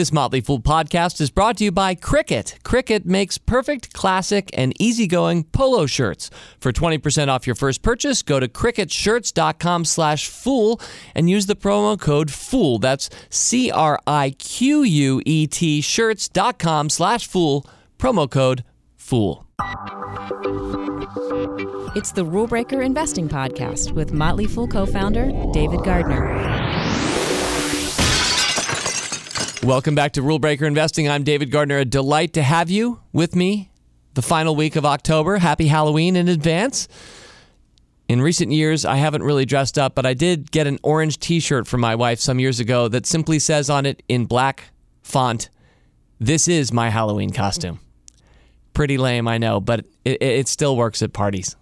This Motley Fool podcast is brought to you by Criquet. Criquet makes perfect, classic, and easygoing polo shirts. For 20% off your first purchase, go to criquetshirts.com/fool and use the promo code FOOL. That's CRIQUET shirts.com/fool, promo code FOOL. It's the Rule Breaker Investing Podcast with Motley Fool co-founder David Gardner. Welcome back to Rule Breaker Investing. I'm David Gardner. A delight to have you with me the final week of October. Happy Halloween in advance. In recent years, I haven't really dressed up, but I did get an orange t-shirt from my wife some years ago that simply says on it in black font, "This is my Halloween costume." Pretty lame, I know, but it still works at parties.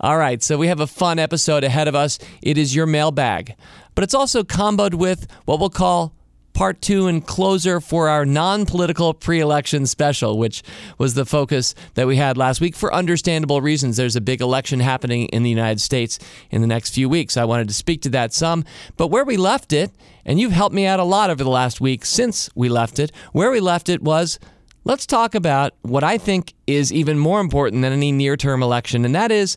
All right, so we have a fun episode ahead of us. It is your mailbag, but it's also comboed with what we'll call part two and closer for our non-political pre-election special, which was the focus that we had last week for understandable reasons. There's a big election happening in the United States in the next few weeks. I wanted to speak to that some, but where we left it, and you've helped me out a lot over the last week since we left it, where we left it was, let's talk about what I think is even more important than any near-term election, and that is,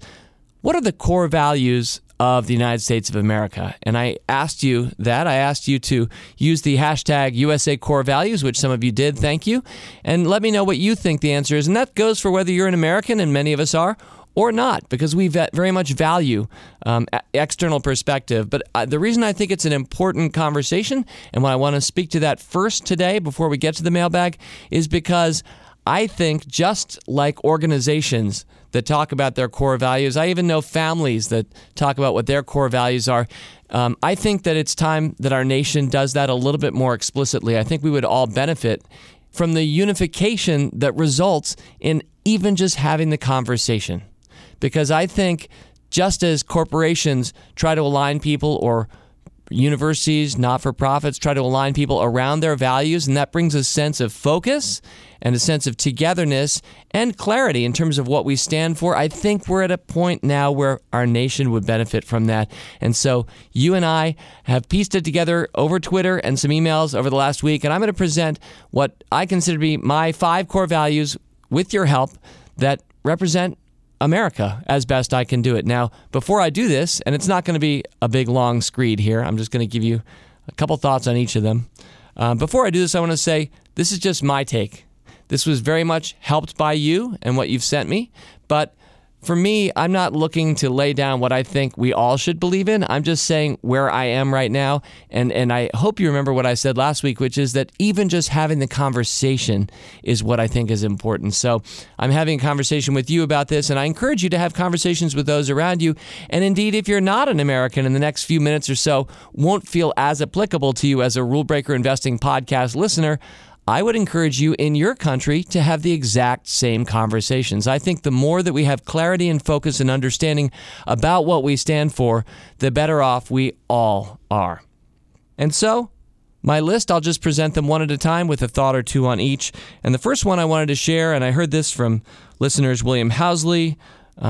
what are the core values of the United States of America? And I asked you that. I asked you to use the hashtag USA Core Values, which some of you did. Thank you. And let me know what you think the answer is. And that goes for whether you're an American, and many of us are, or not, because we very much value external perspective. But the reason I think it's an important conversation, and why I want to speak to that first today before we get to the mailbag, is because I think just like organizations that talk about their core values, I even know families that talk about what their core values are, I think that it's time that our nation does that a little bit more explicitly. I think we would all benefit from the unification that results in even just having the conversation. Because I think just as corporations try to align people, or universities, not-for-profits, try to align people around their values, and that brings a sense of focus and a sense of togetherness and clarity in terms of what we stand for, I think we're at a point now where our nation would benefit from that. And so you and I have pieced it together over Twitter and some emails over the last week, and I'm going to present what I consider to be my 5 core values with your help that represent America as best I can do it. Now, before I do this, and it's not going to be a big long screed here, I'm just going to give you a couple thoughts on each of them. Before I do this, I want to say this is just my take. This was very much helped by you and what you've sent me, but for me, I'm not looking to lay down what I think we all should believe in. I'm just saying where I am right now, and I hope you remember what I said last week, which is that even just having the conversation is what I think is important. So I'm having a conversation with you about this, and I encourage you to have conversations with those around you. And indeed, if you're not an American, in the next few minutes or so won't feel as applicable to you as a Rule Breaker Investing podcast listener, I would encourage you in your country to have the exact same conversations. I think the more that we have clarity and focus and understanding about what we stand for, the better off we all are. And so, my list, I'll just present them one at a time with a thought or two on each. And the first one I wanted to share, and I heard this from listeners William Housley,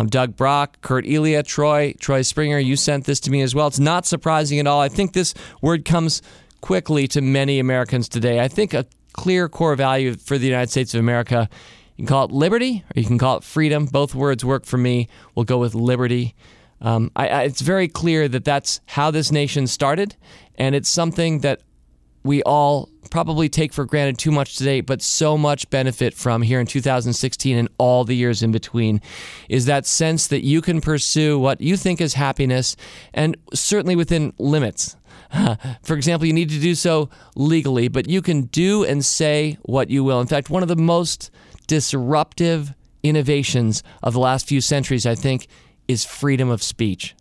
Doug Brock, Kurt Elia, Troy Springer, you sent this to me as well. It's not surprising at all. I think this word comes quickly to many Americans today. I think a clear core value for the United States of America, you can call it liberty or you can call it freedom. Both words work for me. We'll go with liberty. It's very clear that that's how this nation started, and it's something that we all probably take for granted too much today, but so much benefit from here in 2016 and all the years in between, is that sense that you can pursue what you think is happiness, and certainly within limits. For example, you need to do so legally, but you can do and say what you will. In fact, one of the most disruptive innovations of the last few centuries, I think, is freedom of speech.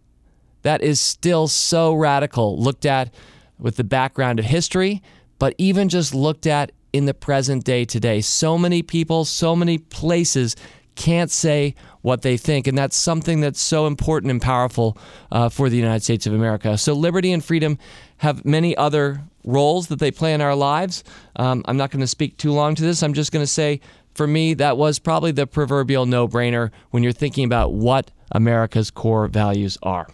That is still so radical, looked at with the background of history, but even just looked at in the present day today. So many people, so many places can't say what they think, and that's something that's so important and powerful for the United States of America. So liberty and freedom have many other roles that they play in our lives. I'm not going to speak too long to this. I'm just going to say, for me, that was probably the proverbial no-brainer when you're thinking about what America's core values are.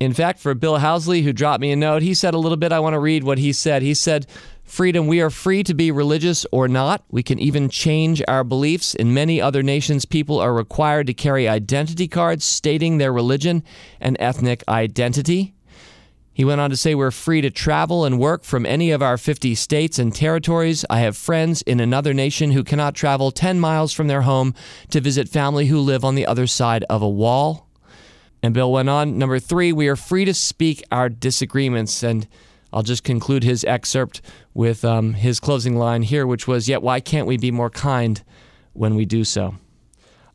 In fact, for Bill Housley, who dropped me a note, he said a little bit. I want to read what he said. He said, freedom. We are free to be religious or not. We can even change our beliefs. In many other nations, people are required to carry identity cards stating their religion and ethnic identity. He went on to say, we're free to travel and work from any of our 50 states and territories. I have friends in another nation who cannot travel 10 miles from their home to visit family who live on the other side of a wall. And Bill went on, number 3, we are free to speak our disagreements. And I'll just conclude his excerpt with his closing line here, which was, yet why can't we be more kind when we do so?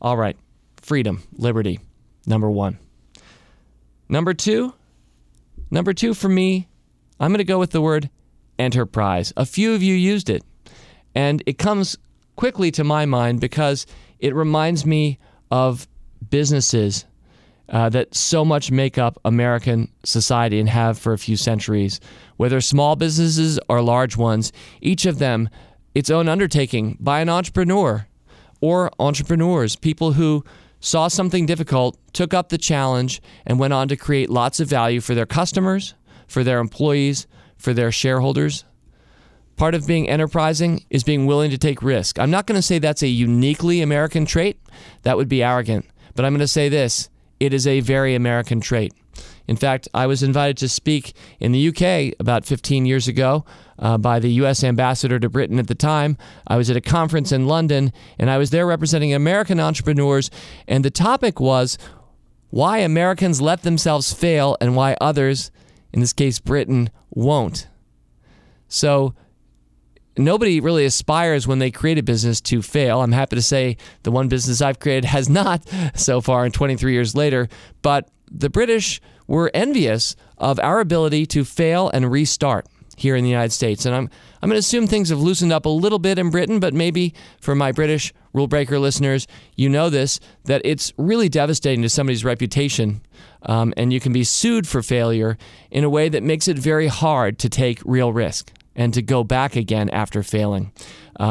All right, freedom, liberty, number 1. Number two for me, I'm going to go with the word enterprise. A few of you used it, and it comes quickly to my mind because it reminds me of businesses that so much make up American society and have for a few centuries. Whether small businesses or large ones, each of them its own undertaking by an entrepreneur or entrepreneurs, people who saw something difficult, took up the challenge, and went on to create lots of value for their customers, for their employees, for their shareholders. Part of being enterprising is being willing to take risk. I'm not going to say that's a uniquely American trait. That would be arrogant. But I'm going to say this. It is a very American trait. In fact, I was invited to speak in the UK about 15 years ago by the U.S. ambassador to Britain at the time. I was at a conference in London, and I was there representing American entrepreneurs, and the topic was why Americans let themselves fail and why others, in this case Britain, won't. So nobody really aspires when they create a business to fail. I'm happy to say the one business I've created has not so far, and 23 years later, but the British were envious of our ability to fail and restart here in the United States. And I'm going to assume things have loosened up a little bit in Britain, but maybe for my British rule breaker listeners, you know this, that it's really devastating to somebody's reputation, and you can be sued for failure in a way that makes it very hard to take real risk and to go back again after failing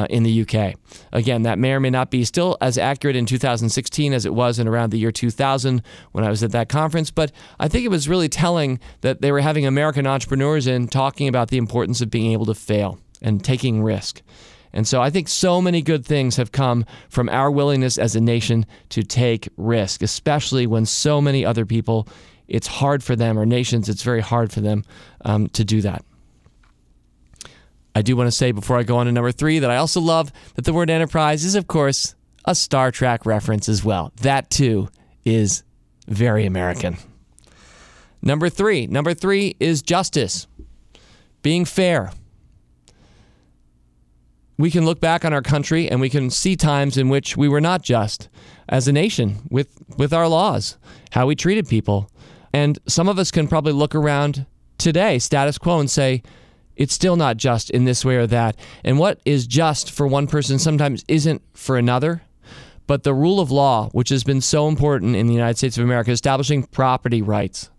in the UK. Again, that may or may not be still as accurate in 2016 as it was in around the year 2000 when I was at that conference, but I think it was really telling that they were having American entrepreneurs in talking about the importance of being able to fail and taking risk. And so I think so many good things have come from our willingness as a nation to take risk, especially when so many other people, it's hard for them, or nations, it's very hard for them to do that. I do want to say before I go on to number 3 that I also love that the word enterprise is, of course, a Star Trek reference as well. That, too, is very American. Number three is justice, being fair. We can look back on our country and we can see times in which we were not just as a nation with our laws, how we treated people. And some of us can probably look around today, status quo, and say, it's still not just in this way or that. And what is just for one person sometimes isn't for another. But the rule of law, which has been so important in the United States of America, establishing property rights.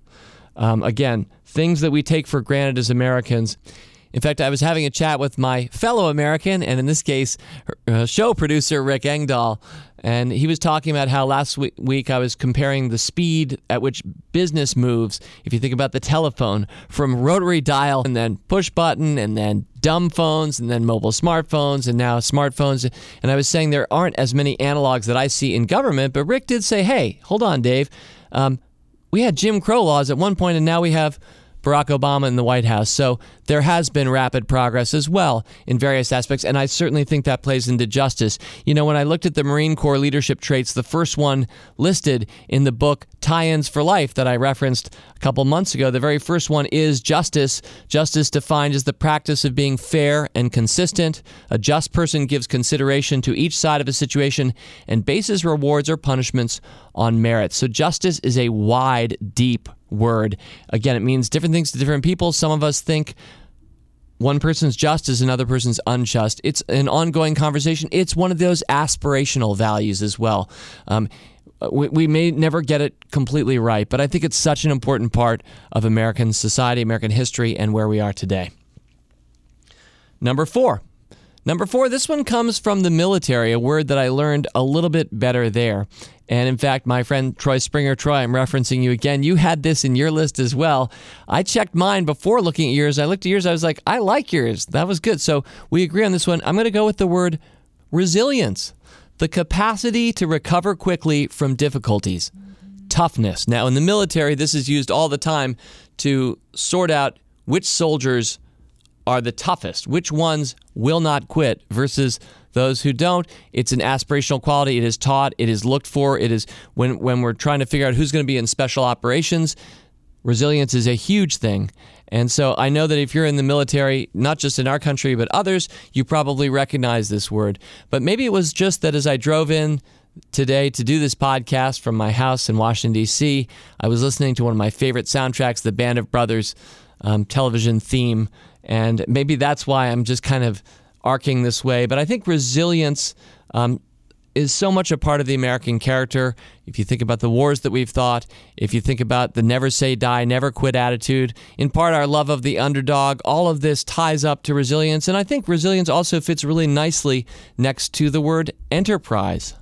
Again, things that we take for granted as Americans. In fact, I was having a chat with my fellow American, and in this case, show producer Rick Engdahl, and he was talking about how last week I was comparing the speed at which business moves, if you think about the telephone, from rotary dial and then push button and then dumb phones and then mobile smartphones and now smartphones. And I was saying there aren't as many analogs that I see in government, but Rick did say, hey, hold on, Dave. We had Jim Crow laws at one point, and now we have Barack Obama in the White House. So there has been rapid progress as well in various aspects, and I certainly think that plays into justice. You know, when I looked at the Marine Corps leadership traits, the first one listed in the book Tie-Ins for Life that I referenced a couple months ago, the very first one is justice. Justice defined as the practice of being fair and consistent. A just person gives consideration to each side of a situation and bases rewards or punishments on merit. So justice is a wide, deep word. Again, it means different things to different people. Some of us think one person's just is another person's unjust. It's an ongoing conversation. It's one of those aspirational values as well. We may never get it completely right, but I think it's such an important part of American society, American history, and where we are today. Number 4. Number four, this one comes from the military, a word that I learned a little bit better there. And in fact, my friend Troy Springer, Troy, I'm referencing you again. You had this in your list as well. I checked mine before looking at yours. I looked at yours. I was like, I like yours. That was good. So we agree on this one. I'm going to go with the word resilience, the capacity to recover quickly from difficulties, toughness. Now, in the military, this is used all the time to sort out which soldiers are the toughest, which ones will not quit versus those who don't. It's an aspirational quality. It is taught. It is looked for. It is when we're trying to figure out who's going to be in special operations, resilience is a huge thing. And so I know that if you're in the military, not just in our country, but others, you probably recognize this word. But maybe it was just that as I drove in today to do this podcast from my house in Washington, D.C., I was listening to one of my favorite soundtracks, the Band of Brothers television theme. And maybe that's why I'm just kind of arcing this way. But I think resilience is so much a part of the American character. If you think about the wars that we've fought, if you think about the never say die, never quit attitude, in part our love of the underdog, all of this ties up to resilience. And I think resilience also fits really nicely next to the word enterprise.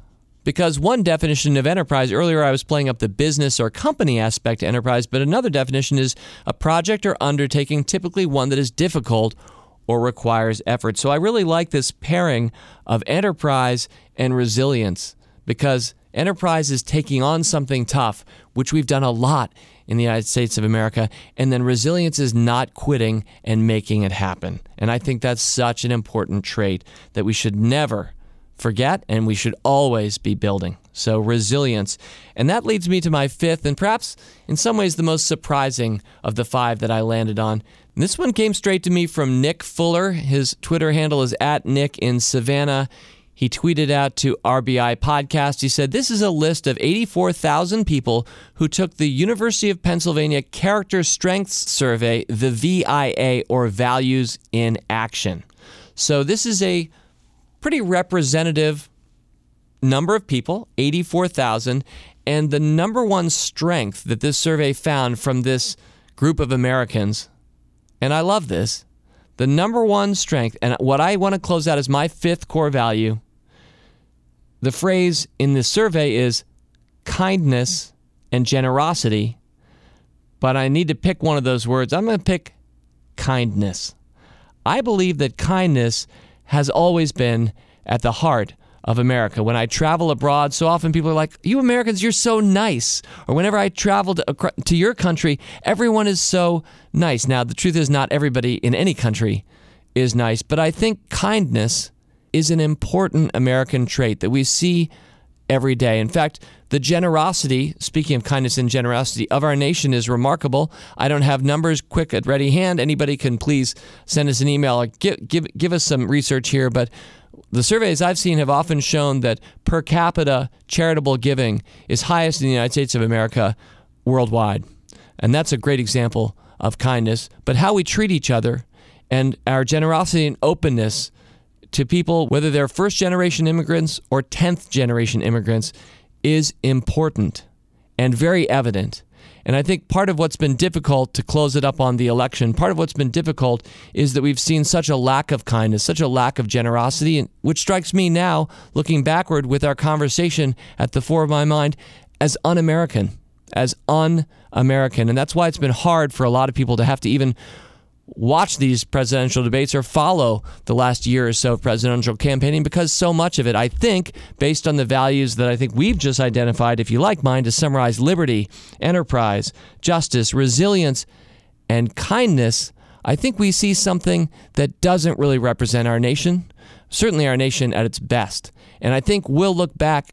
Because one definition of enterprise, earlier I was playing up the business or company aspect to enterprise, but another definition is a project or undertaking, typically one that is difficult or requires effort. So I really like this pairing of enterprise and resilience, because enterprise is taking on something tough, which we've done a lot in the United States of America, and then resilience is not quitting and making it happen. And I think that's such an important trait that we should never forget, and we should always be building. So resilience. And that leads me to my fifth, and perhaps in some ways the most surprising of the five that I landed on. And this one came straight to me from Nick Fuller. His Twitter handle is @NickInSavannah. He tweeted out to RBI Podcast. He said, this is a list of 84,000 people who took the University of Pennsylvania Character Strengths Survey, the VIA, or Values in Action. So this is a pretty representative number of people, 84,000, and the number one strength that this survey found from this group of Americans, and I love this, the number one strength, and what I want to close out is my fifth core value. The phrase in this survey is kindness and generosity, but I need to pick one of those words. I'm going to pick kindness. I believe that kindness has always been at the heart of America. When I travel abroad, so often people are like, you Americans, you're so nice. Or whenever I travel to your country, everyone is so nice. Now, the truth is not everybody in any country is nice, but I think kindness is an important American trait that we see every day. In fact, the generosity, speaking of kindness and generosity, of our nation is remarkable. I don't have numbers quick at ready hand. Anybody can please send us an email or give us some research here. But the surveys I've seen have often shown that per capita charitable giving is highest in the United States of America worldwide. And that's a great example of kindness. But how we treat each other and our generosity and openness to people, whether they're first-generation immigrants or 10th-generation immigrants, is important and very evident. And I think part of what's been difficult, to close it up on the election, part of what's been difficult is that we've seen such a lack of kindness, such a lack of generosity, which strikes me now, looking backward with our conversation at the fore of my mind, as un-American, as un-American. And that's why it's been hard for a lot of people to have to even watch these presidential debates or follow the last year or so of presidential campaigning, because so much of it, I think, based on the values that I think we've just identified, if you like mine, to summarize liberty, enterprise, justice, resilience, and kindness, I think we see something that doesn't really represent our nation, certainly our nation at its best. And I think we'll look back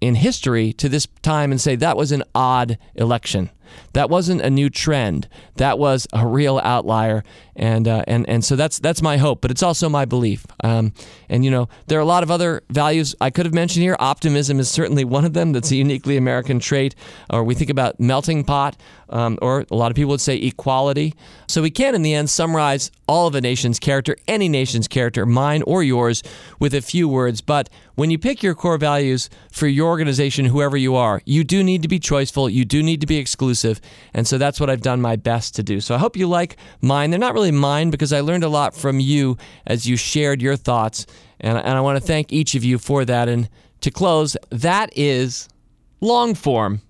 in history to this time and say that was an odd election. That wasn't a new trend. That was a real outlier, and so that's my hope, but it's also my belief. And you know, there are a lot of other values I could have mentioned here. Optimism is certainly one of them. That's a uniquely American trait. Or we think about melting pot, or a lot of people would say equality. So we can, in the end, summarize all of a nation's character, any nation's character, mine or yours, with a few words. But when you pick your core values for your organization, whoever you are, you do need to be choiceful. You do need to be exclusive. inclusive. And so that's what I've done my best to do. So I hope you like mine. They're not really mine because I learned a lot from you as you shared your thoughts. And I want to thank each of you for that. And to close, that is long form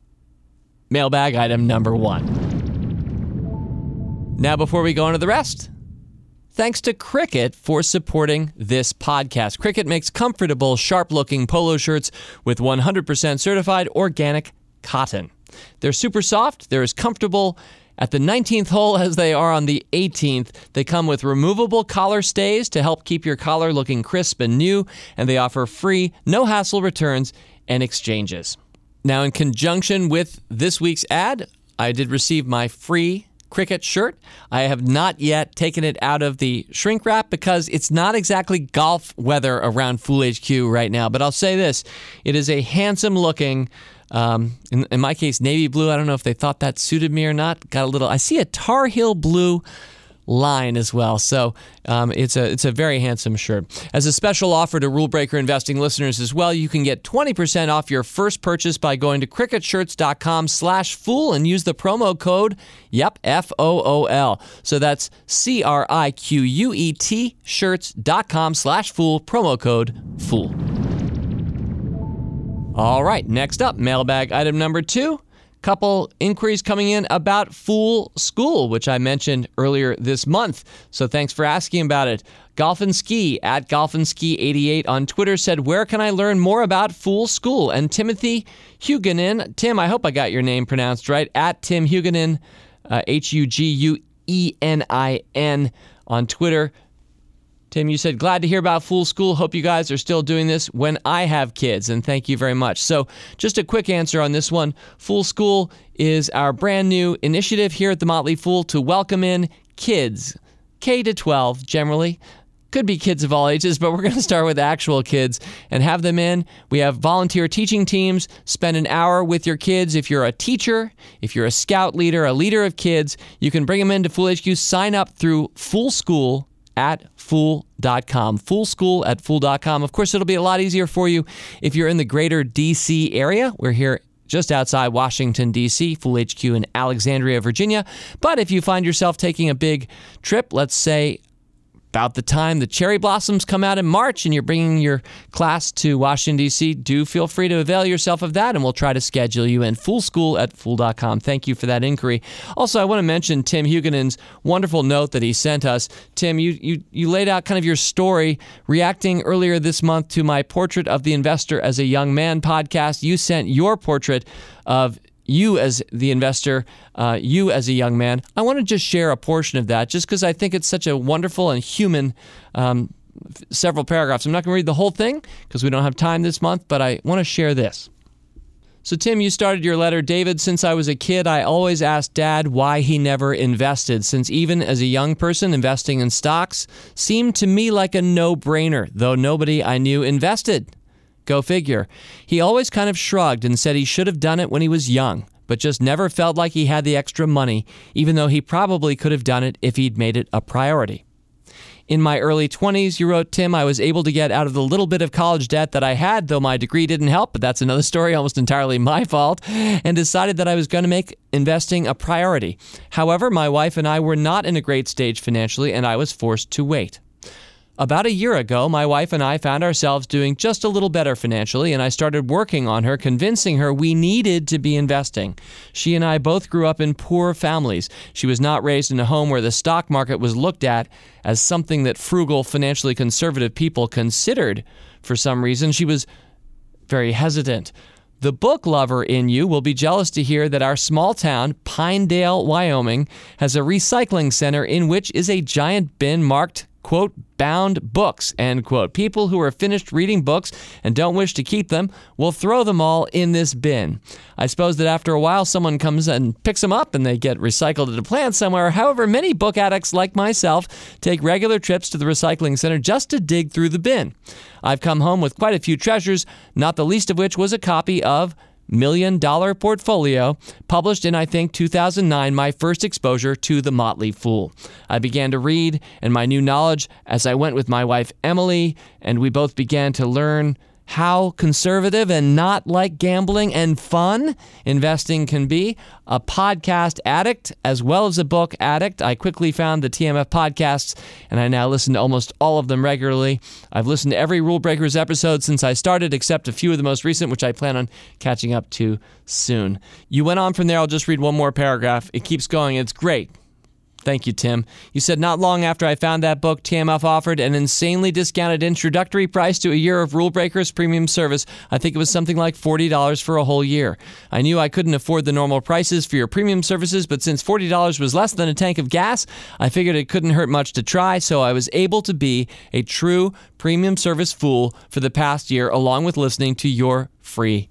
mailbag item number 1. Now, before we go into the rest, thanks to Criquet for supporting this podcast. Criquet makes comfortable, sharp-looking polo shirts with 100% certified organic cotton. They're super soft. They're as comfortable at the 19th hole as they are on the 18th. They come with removable collar stays to help keep your collar looking crisp and new, and they offer free, no-hassle returns and exchanges. Now, in conjunction with this week's ad, I did receive my free Criquet shirt. I have not yet taken it out of the shrink wrap because it's not exactly golf weather around Fool HQ right now. But I'll say this, it is a handsome looking, in my case, navy blue. I don't know if they thought that suited me or not. Got a little, I see a Tar Heel blue line as well. So it's a very handsome shirt. As a special offer to Rule Breaker Investing listeners as well, you can get 20% off your first purchase by going to criquetshirts.com/fool and use the promo code, yep, FOOL. So that's CRIQUET shirts.com/fool, promo code fool. All right, next up, mailbag item number 2. Couple inquiries coming in about Fool School, which I mentioned earlier this month. So thanks for asking about it. Golf and Ski at golfandski88 on Twitter said, "Where can I learn more about Fool School?" And Timothy Huguenin, Tim, I hope I got your name pronounced right, at Tim Huguenin, Huguenin on Twitter. Tim, you said, "Glad to hear about Fool School. Hope you guys are still doing this when I have kids." And thank you very much. So just a quick answer on this one. Fool School is our brand new initiative here at The Motley Fool to welcome in kids, K to 12 generally. Could be kids of all ages, but we're going to start with actual kids and have them in. We have volunteer teaching teams. Spend an hour with your kids. If you're a teacher, if you're a scout leader, a leader of kids, you can bring them into Fool HQ. Sign up through Fool School at fool.com. Fool School at fool.com. Of course, it'll be a lot easier for you if you're in the greater D.C. area. We're here just outside Washington, D.C., Fool HQ in Alexandria, Virginia. But if you find yourself taking a big trip, let's say about the time the cherry blossoms come out in March and you're bringing your class to Washington, D.C., do feel free to avail yourself of that, and we'll try to schedule you in. Fool School at fool.com. Thank you for that inquiry. Also, I want to mention Tim Huguenin's wonderful note that he sent us. Tim, you laid out kind of your story reacting earlier this month to my Portrait of the Investor as a Young Man podcast. You sent your portrait of you as the investor, you as a young man. I want to just share a portion of that just because I think it's such a wonderful and human several paragraphs. I'm not going to read the whole thing because we don't have time this month, but I want to share this. So, Tim, you started your letter, "David, since I was a kid, I always asked Dad why he never invested, since even as a young person, investing in stocks seemed to me like a no-brainer, though nobody I knew invested." Go figure. "He always kind of shrugged and said he should have done it when he was young, but just never felt like he had the extra money, even though he probably could have done it if he'd made it a priority. In my early 20s," you wrote, "Tim, I was able to get out of the little bit of college debt that I had, though my degree didn't help," but that's another story, almost entirely my fault, "and decided that I was going to make investing a priority. However, my wife and I were not in a great stage financially, and I was forced to wait. About a year ago, my wife and I found ourselves doing just a little better financially, and I started working on her, convincing her we needed to be investing. She and I both grew up in poor families. She was not raised in a home where the stock market was looked at as something that frugal, financially conservative people considered. For some reason, she was very hesitant. The book lover in you will be jealous to hear that our small town, Pinedale, Wyoming, has a recycling center in which is a giant bin marked, quote, bound books, end quote. People who are finished reading books and don't wish to keep them will throw them all in this bin. I suppose that after a while someone comes and picks them up and they get recycled at a plant somewhere. However, many book addicts like myself take regular trips to the recycling center just to dig through the bin. I've come home with quite a few treasures, not the least of which was a copy of $1 Million Portfolio, published in, I think, 2009, my first exposure to The Motley Fool. I began to read and my new knowledge as I went with my wife, Emily, and we both began to learn how conservative and not like gambling and fun investing can be. A podcast addict as well as a book addict. I quickly found the TMF podcasts, and I now listen to almost all of them regularly. I've listened to every Rule Breakers episode since I started, except a few of the most recent, which I plan on catching up to soon. You went on from there. I'll just read one more paragraph. It keeps going. It's great. Thank you, Tim. You said, not long after I found that book, TMF offered an insanely discounted introductory price to a year of Rule Breakers premium service. I think it was something like $40 for a whole year. I knew I couldn't afford the normal prices for your premium services, but since $40 was less than a tank of gas, I figured it couldn't hurt much to try, so I was able to be a true premium service fool for the past year, along with listening to your free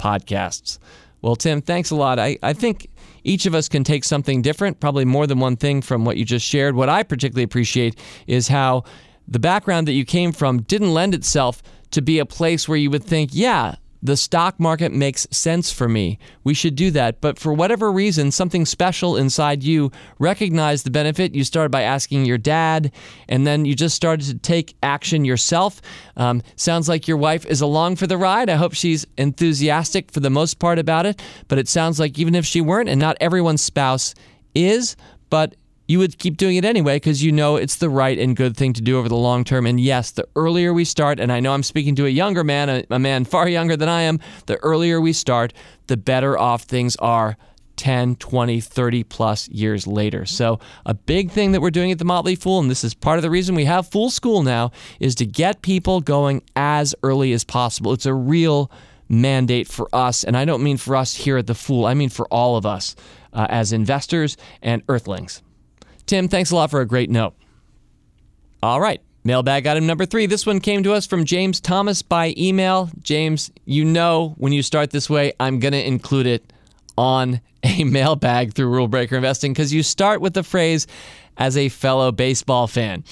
podcasts. Well, Tim, thanks a lot. I think each of us can take something different, probably more than one thing from what you just shared. What I particularly appreciate is how the background that you came from didn't lend itself to be a place where you would think, yeah, the stock market makes sense for me. We should do that. But for whatever reason, something special inside you recognized the benefit. You started by asking your dad, and then you just started to take action yourself. Sounds like your wife is along for the ride. I hope she's enthusiastic for the most part about it. But it sounds like even if she weren't, and not everyone's spouse is, but you would keep doing it anyway because you know it's the right and good thing to do over the long term. And yes, the earlier we start, and I know I'm speaking to a younger man, a man far younger than I am, the earlier we start, the better off things are 10, 20, 30 plus years later. So a big thing that we're doing at The Motley Fool, and this is part of the reason we have Fool School now, is to get people going as early as possible. It's a real mandate for us, and I don't mean for us here at The Fool. I mean for all of us as investors and earthlings. Tim, thanks a lot for a great note. All right, mailbag item number 3. This one came to us from James Thomas by email. James, you know when you start this way, I'm going to include it on a mailbag through Rule Breaker Investing because you start with the phrase, as a fellow baseball fan.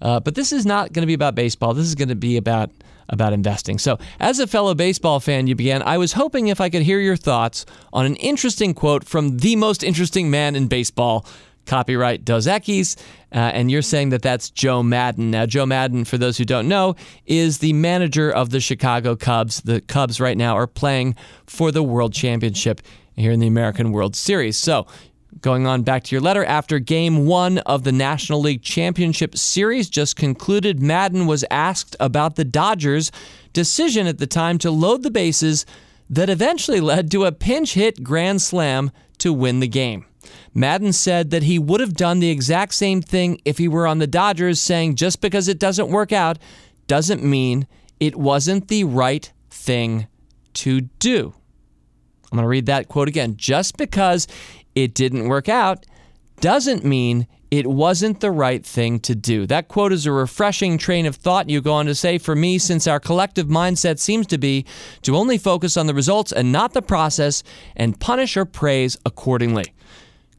But this is not going to be about baseball. This is going to be about investing. So, as a fellow baseball fan, you began, I was hoping if I could hear your thoughts on an interesting quote from the most interesting man in baseball, copyright Dos Equis, and you're saying that that's Joe Madden. Now, Joe Madden, for those who don't know, is the manager of the Chicago Cubs. The Cubs right now are playing for the World Championship here in the American World Series. So, going on back to your letter, after Game 1 of the National League Championship Series just concluded, Madden was asked about the Dodgers' decision at the time to load the bases that eventually led to a pinch-hit grand slam to win the game. Madden said that he would have done the exact same thing if he were on the Dodgers, saying just because it doesn't work out doesn't mean it wasn't the right thing to do. I'm going to read that quote again. Just because it didn't work out doesn't mean it wasn't the right thing to do. That quote is a refreshing train of thought. You go on to say, for me, since our collective mindset seems to be to only focus on the results and not the process and punish or praise accordingly.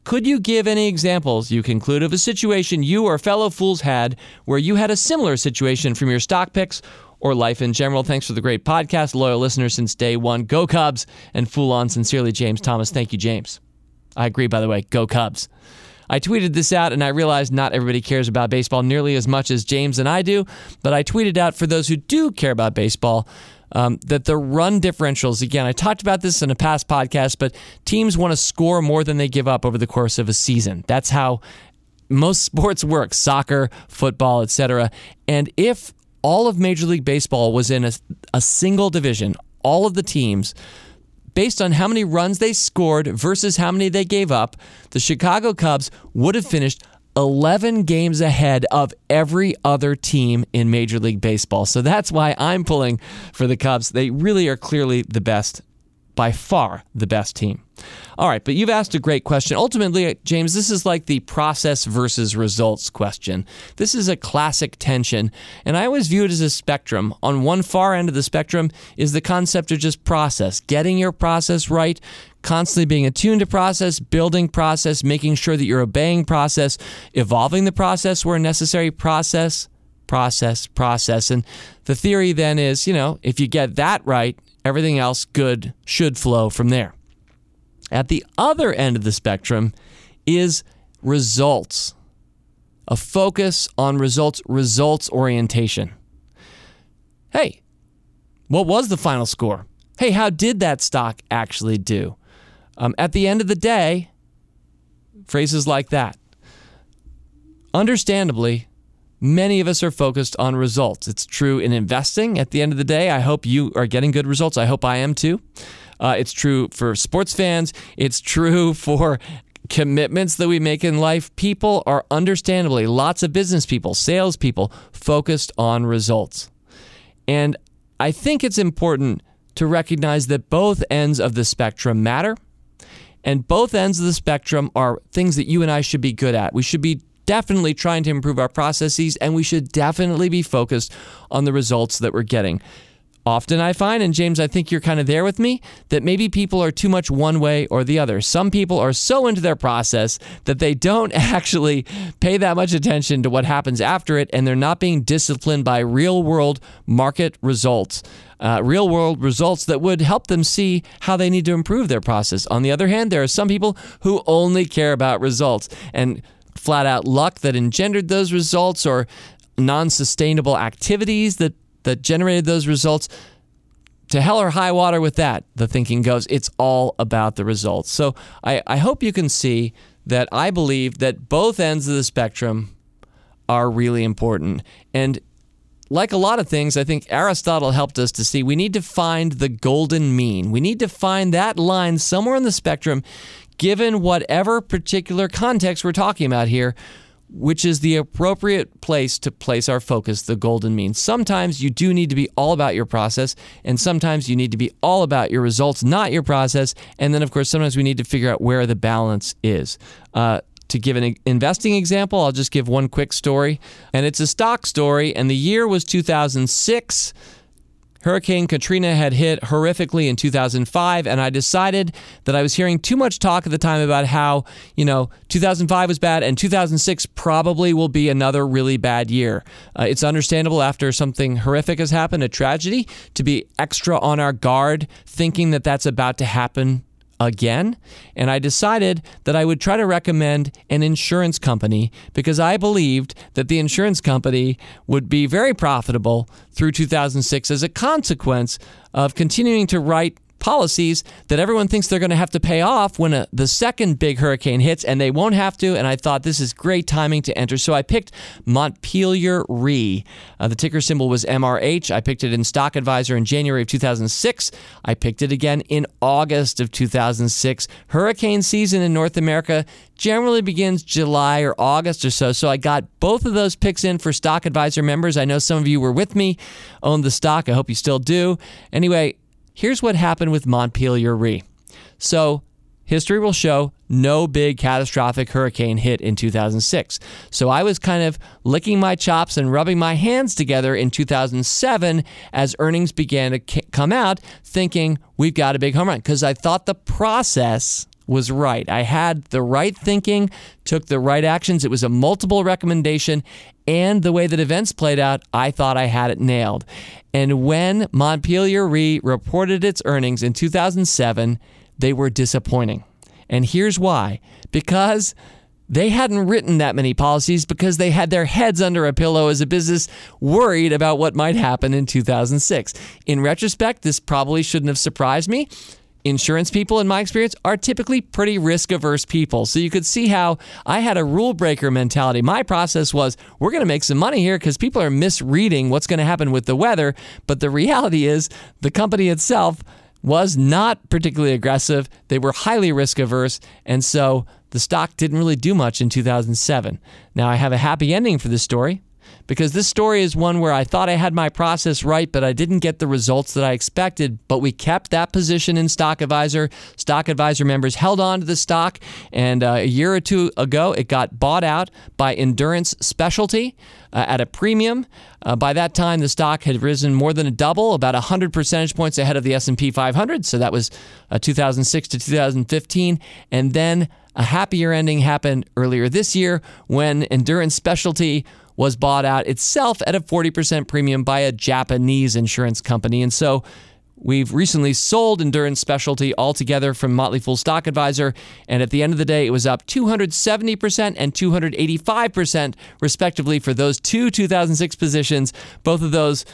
Could you give any examples, you conclude, of a situation you or fellow fools had where you had a similar situation from your stock picks or life in general? Thanks for the great podcast. Loyal listener since day one. Go Cubs and fool on. Sincerely, James Thomas. Thank you, James. I agree, by the way. Go Cubs. I tweeted this out, and I realized not everybody cares about baseball nearly as much as James and I do, but I tweeted out for those who do care about baseball, that the run differentials, again, I talked about this in a past podcast, but teams want to score more than they give up over the course of a season. That's how most sports work, soccer, football, etc. And if all of Major League Baseball was in a single division, all of the teams, based on how many runs they scored versus how many they gave up, the Chicago Cubs would have finished 11 games ahead of every other team in Major League Baseball. So that's why I'm pulling for the Cubs. They really are clearly the best, by far the best team. All right, but you've asked a great question. Ultimately, James, this is like the process versus results question. This is a classic tension, and I always view it as a spectrum. On one far end of the spectrum is the concept of just process, getting your process right, constantly being attuned to process, building process, making sure that you're obeying process, evolving the process where necessary, process. And the theory then is, if you get that right, everything else good should flow from there. At the other end of the spectrum is results, a focus on results orientation. Hey, What was the final score? Hey, how did that stock actually do? At the end of the day, phrases like that. Understandably, many of us are focused on results. It's true in investing. At the end of the day, I hope you are getting good results. I hope I am too. It's true for sports fans. It's true for commitments that we make in life. People are understandably, lots of business people, salespeople, focused on results. And I think it's important to recognize that both ends of the spectrum matter. And both ends of the spectrum are things that you and I should be good at. We should be definitely trying to improve our processes, and we should definitely be focused on the results that we're getting. Often I find, and James, I think you're kind of there with me, that maybe people are too much one way or the other. Some people are so into their process that they don't actually pay that much attention to what happens after it, and they're not being disciplined by real-world market results. Real-world results that would help them see how they need to improve their process. On the other hand, there are some people who only care about results and flat-out luck that engendered those results or non-sustainable activities that generated those results. To hell or high water with that, the thinking goes, it's all about the results. So I hope you can see that I believe that both ends of the spectrum are really important. And like a lot of things, I think Aristotle helped us to see we need to find the golden mean. We need to find that line somewhere in the spectrum, given whatever particular context we're talking about here, which is the appropriate place to place our focus, the golden mean. Sometimes you do need to be all about your process, and sometimes you need to be all about your results, not your process. And then, of course, sometimes we need to figure out where the balance is. To give an investing example, I'll just give one quick story. And it's a stock story, and the year was 2006. Hurricane Katrina had hit horrifically in 2005, and I decided that I was hearing too much talk at the time about how, 2005 was bad and 2006 probably will be another really bad year. It's understandable after something horrific has happened, a tragedy, to be extra on our guard thinking that that's about to happen again. And I decided that I would try to recommend an insurance company because I believed that the insurance company would be very profitable through 2006 as a consequence of continuing to write policies that everyone thinks they're going to have to pay off when the second big hurricane hits, and they won't have to. And I thought this is great timing to enter. So I picked Montpelier Re. The ticker symbol was MRH. I picked it in Stock Advisor in January of 2006. I picked it again in August of 2006. Hurricane season in North America generally begins July or August or so. So I got both of those picks in for Stock Advisor members. I know some of you were with me, owned the stock. I hope you still do. Anyway, here's what happened with Montpelier Re. So history will show no big catastrophic hurricane hit in 2006. So I was kind of licking my chops and rubbing my hands together in 2007 as earnings began to come out, thinking we've got a big home run because I thought the process was right. I had the right thinking, took the right actions. It was a multiple recommendation, and the way that events played out, I thought I had it nailed. And when Montpelier Re reported its earnings in 2007, they were disappointing. And here's why. Because they hadn't written that many policies because they had their heads under a pillow as a business worried about what might happen in 2006. In retrospect, this probably shouldn't have surprised me. Insurance people, in my experience, are typically pretty risk-averse people. So you could see how I had a rule-breaker mentality. My process was, we're going to make some money here because people are misreading what's going to happen with the weather. But the reality is, the company itself was not particularly aggressive. They were highly risk-averse, and so the stock didn't really do much in 2007. Now, I have a happy ending for this story, because this story is one where I thought I had my process right, but I didn't get the results that I expected. But we kept that position in Stock Advisor. Stock Advisor members held on to the stock, and a year or two ago, it got bought out by Endurance Specialty at a premium. By that time, the stock had risen more than a double, about 100 percentage points ahead of the S&P 500. So that was 2006 to 2015. And then a happier ending happened earlier this year when Endurance Specialty was bought out itself at a 40% premium by a Japanese insurance company. And so we've recently sold Endurance Specialty altogether from Motley Fool Stock Advisor. And at the end of the day, it was up 270% and 285%, respectively, for those two 2006 positions. Both of those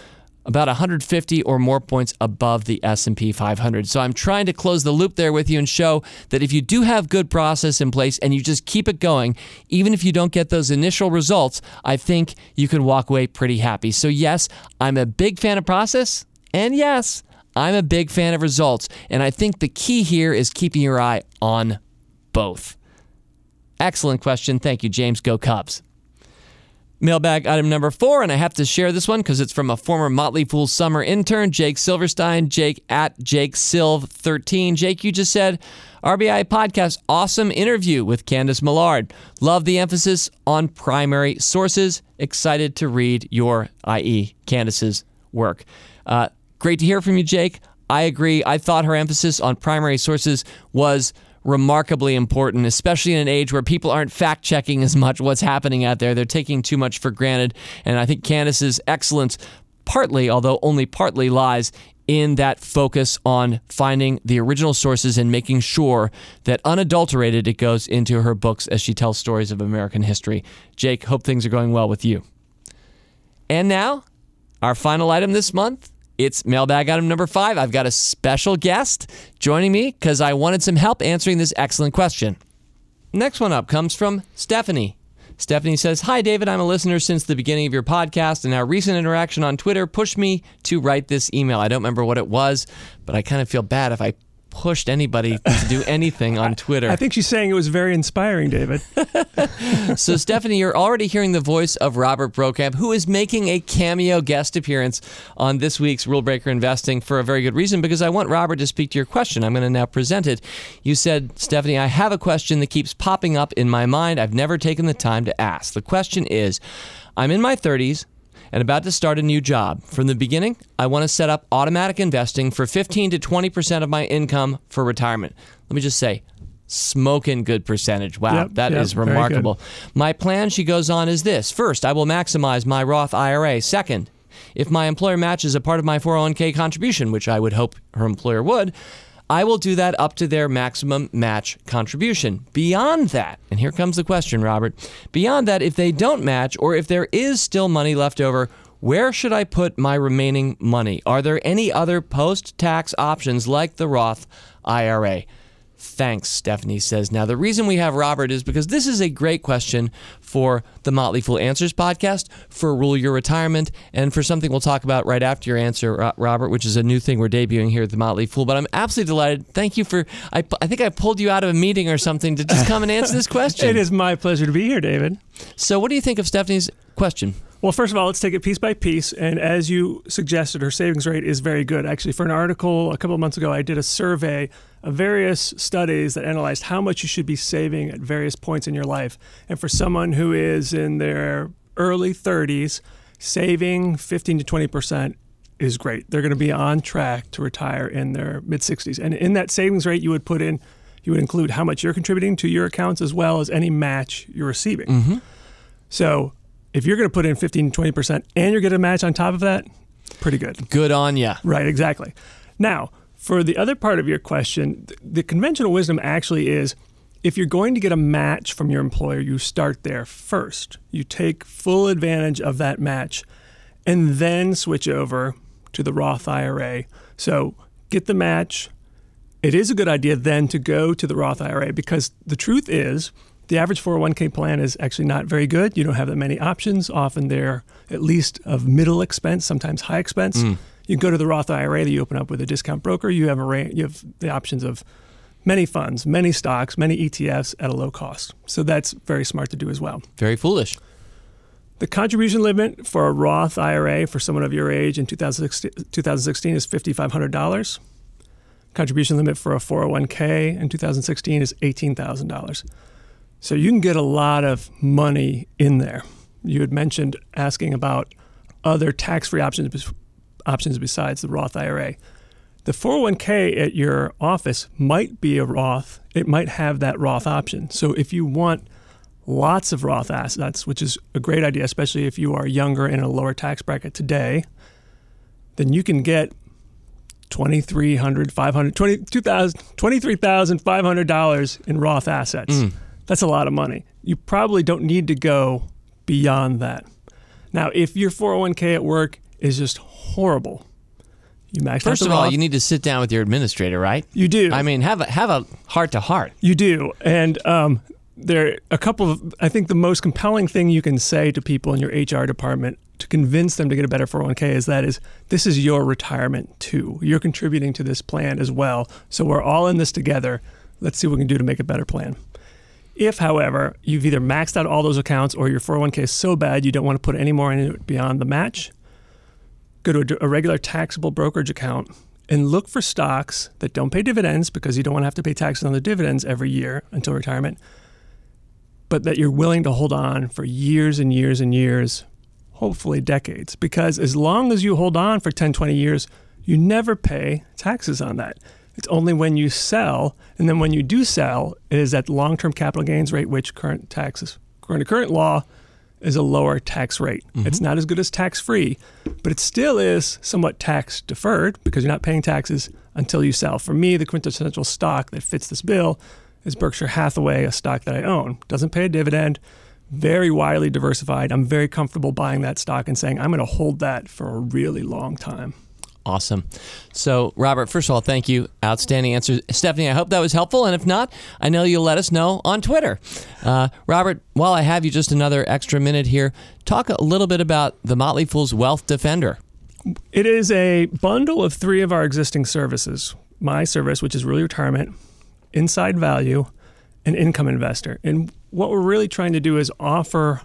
about 150 or more points above the S&P 500. So I'm trying to close the loop there with you and show that if you do have good process in place and you just keep it going, even if you don't get those initial results, I think you can walk away pretty happy. So yes, I'm a big fan of process, and yes, I'm a big fan of results. And I think the key here is keeping your eye on both. Excellent question. Thank you, James. Go Cubs. Mailbag item number 4, and I have to share this one because it's from a former Motley Fool summer intern, Jake Silverstein, Jake at JakeSilv13. Jake, you just said, RBI podcast, awesome interview with Candace Millard. Love the emphasis on primary sources. Excited to read your, i.e. Candace's, work. Great to hear from you, Jake. I agree. I thought her emphasis on primary sources was remarkably important, especially in an age where people aren't fact-checking as much what's happening out there. They're taking too much for granted. And I think Candace's excellence partly, although only partly, lies in that focus on finding the original sources and making sure that unadulterated it goes into her books as she tells stories of American history. Jake, hope things are going well with you. And now, our final item this month. It's mailbag item number 5. I've got a special guest joining me because I wanted some help answering this excellent question. Next one up comes from Stephanie. Stephanie says, hi, David. I'm a listener since the beginning of your podcast, and our recent interaction on Twitter pushed me to write this email. I don't remember what it was, but I kind of feel bad if I pushed anybody to do anything on Twitter. I think she's saying it was very inspiring, David. So, Stephanie, you're already hearing the voice of Robert Brokamp, who is making a cameo guest appearance on this week's Rule Breaker Investing for a very good reason, because I want Robert to speak to your question. I'm going to now present it. You said, Stephanie, I have a question that keeps popping up in my mind. I've never taken the time to ask. The question is, I'm in my 30s, and about to start a new job. From the beginning, I want to set up automatic investing for 15 to 20% of my income for retirement. Let me just say, smoking good percentage. Wow, that is remarkable. My plan, she goes on, is this. First, I will maximize my Roth IRA. Second, if my employer matches a part of my 401k contribution, which I would hope her employer would, I will do that up to their maximum match contribution. Beyond that, and here comes the question, Robert, beyond that, if they don't match or if there is still money left over, where should I put my remaining money? Are there any other post-tax options like the Roth IRA? Thanks, Stephanie says. Now, the reason we have Robert is because this is a great question for the Motley Fool Answers podcast, for Rule Your Retirement, and for something we'll talk about right after your answer, Robert, which is a new thing we're debuting here at the Motley Fool. But I'm absolutely delighted. Thank you for, I think I pulled you out of a meeting or something to just come and answer this question. It is my pleasure to be here, David. So what do you think of Stephanie's question? Well, first of all, let's take it piece by piece. And as you suggested, her savings rate is very good. Actually, for an article a couple of months ago, I did a survey of various studies that analyzed how much you should be saving at various points in your life. And for someone who is in their early 30s, saving 15 to 20% is great. They're going to be on track to retire in their mid-60s. And in that savings rate, you would include how much you're contributing to your accounts as well as any match you're receiving. Mm-hmm. So if you're going to put in 15 to 20% and you're going to match on top of that, pretty good. Good on ya. Right, exactly. Now, for the other part of your question, the conventional wisdom actually is if you're going to get a match from your employer, you start there first. You take full advantage of that match and then switch over to the Roth IRA. So get the match. It is a good idea then to go to the Roth IRA because the truth is, the average 401k plan is actually not very good. You don't have that many options. Often they're at least of middle expense, sometimes high expense. Mm. You can go to the Roth IRA that you open up with a discount broker. You have the options of many funds, many stocks, many ETFs at a low cost. So that's very smart to do as well. Very foolish. The contribution limit for a Roth IRA for someone of your age in 2016 is $5,500. Contribution limit for a 401k in 2016 is $18,000. So you can get a lot of money in there. You had mentioned asking about other tax-free options besides the Roth IRA. The 401k at your office might be a Roth. It might have that Roth option. So if you want lots of Roth assets, which is a great idea, especially if you are younger in a lower tax bracket today, then you can get $23,500 in Roth assets. Mm. That's a lot of money. You probably don't need to go beyond that. Now, if your 401k at work is just horrible. You maxed out the Roth. First of all, you need to sit down with your administrator, right? You do. I mean, have a heart-to-heart. You do. And there are a couple of, I think the most compelling thing you can say to people in your HR department to convince them to get a better 401k is that is, this is your retirement too. You're contributing to this plan as well. So we're all in this together. Let's see what we can do to make a better plan. If, however, you've either maxed out all those accounts or your 401k is so bad you don't want to put any more in it beyond the match, go to a regular taxable brokerage account and look for stocks that don't pay dividends because you don't want to have to pay taxes on the dividends every year until retirement, but that you're willing to hold on for years and years and years, hopefully decades. Because as long as you hold on for 10, 20 years, you never pay taxes on that. It's only when you sell, and then when you do sell, it is at long-term capital gains rate, which current taxes, according to current law, is a lower tax rate. Mm-hmm. It's not as good as tax-free, but it still is somewhat tax-deferred because you're not paying taxes until you sell. For me, the quintessential stock that fits this bill is Berkshire Hathaway, a stock that I own. Doesn't pay a dividend, very widely diversified. I'm very comfortable buying that stock and saying, I'm going to hold that for a really long time. Awesome. So, Robert, first of all, thank you. Outstanding answers. Stephanie, I hope that was helpful. And if not, I know you'll let us know on Twitter. Robert, while I have you just another extra minute here, talk a little bit about The Motley Fool's Wealth Defender. It is a bundle of three of our existing services. My service, which is Rule Your Retirement, Inside Value, and Income Investor. And what we're really trying to do is offer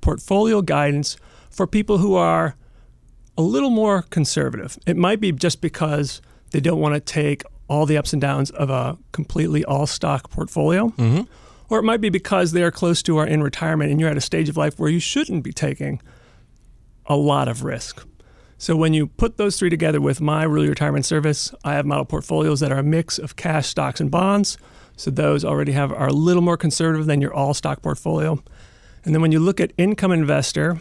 portfolio guidance for people who are a little more conservative. It might be just because they don't want to take all the ups and downs of a completely all-stock portfolio, mm-hmm. or it might be because they are close to or in retirement and you're at a stage of life where you shouldn't be taking a lot of risk. So when you put those three together with my Rule Your Retirement service, I have model portfolios that are a mix of cash, stocks, and bonds. So those already are a little more conservative than your all-stock portfolio. And then when you look at Income Investor,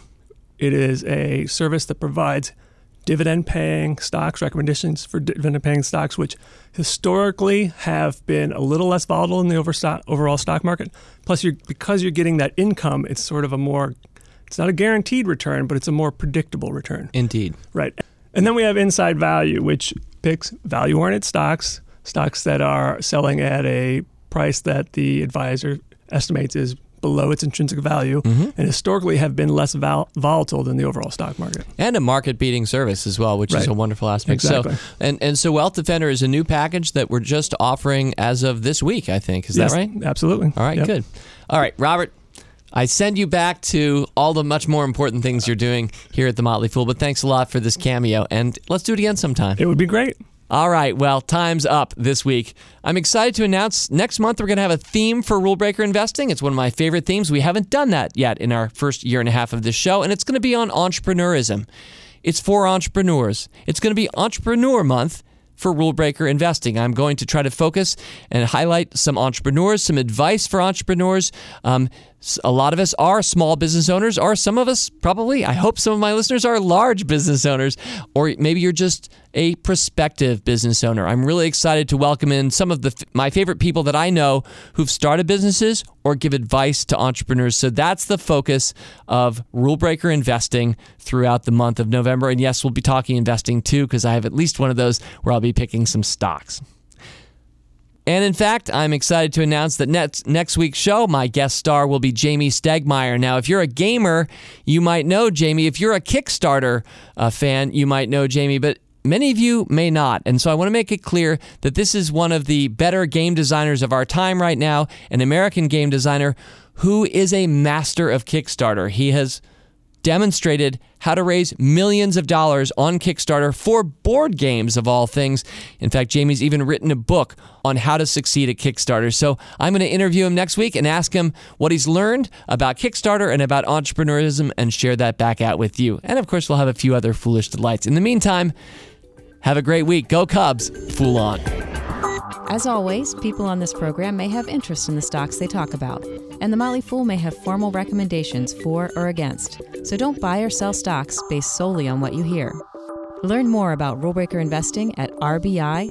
it is a service that provides dividend-paying stocks, recommendations for dividend-paying stocks, which historically have been a little less volatile in the overall stock market. Plus, because you're getting that income, it's sort of a more, it's not a guaranteed return, but it's a more predictable return. Indeed. Right. And then we have Inside Value, which picks value-oriented stocks, stocks that are selling at a price that the advisor estimates is below its intrinsic value, mm-hmm. and historically have been less volatile than the overall stock market. And a market-beating service as well, which right. is a wonderful aspect. Exactly. So, and so Wealth Defender is a new package that we're just offering as of this week, I think. Is yes, that right? Absolutely. All right, yep. Good. All right, Robert, I send you back to all the much more important things you're doing here at The Motley Fool, but thanks a lot for this cameo, and let's do it again sometime. It would be great. All right, well, time's up this week. I'm excited to announce next month we're going to have a theme for Rule Breaker Investing. It's one of my favorite themes. We haven't done that yet in our first year and a half of this show, and it's going to be on entrepreneurism. It's for entrepreneurs. It's going to be Entrepreneur Month for Rule Breaker Investing. I'm going to try to focus and highlight some entrepreneurs, some advice for entrepreneurs. A lot of us are small business owners, or some of us probably, I hope some of my listeners are large business owners, or maybe you're just a prospective business owner. I'm really excited to welcome in some of my favorite people that I know who've started businesses or give advice to entrepreneurs. So that's the focus of Rule Breaker Investing throughout the month of November. And yes, we'll be talking investing too, because I have at least one of those where I'll be picking some stocks. And in fact, I'm excited to announce that next week's show, my guest star will be Jamie Stegmaier. Now, if you're a gamer, you might know Jamie. If you're a Kickstarter fan, you might know Jamie. But many of you may not. And so I want to make it clear that this is one of the better game designers of our time right now, an American game designer who is a master of Kickstarter. He has demonstrated how to raise millions of dollars on Kickstarter for board games of all things. In fact, Jamie's even written a book on how to succeed at Kickstarter. So I'm going to interview him next week and ask him what he's learned about Kickstarter and about entrepreneurism and share that back out with you. And of course, we'll have a few other foolish delights. In the meantime, have a great week. Go Cubs. Fool on. As always, people on this program may have interest in the stocks they talk about, and The Motley Fool may have formal recommendations for or against. So don't buy or sell stocks based solely on what you hear. Learn more about Rule Breaker Investing at rbi.fool.com.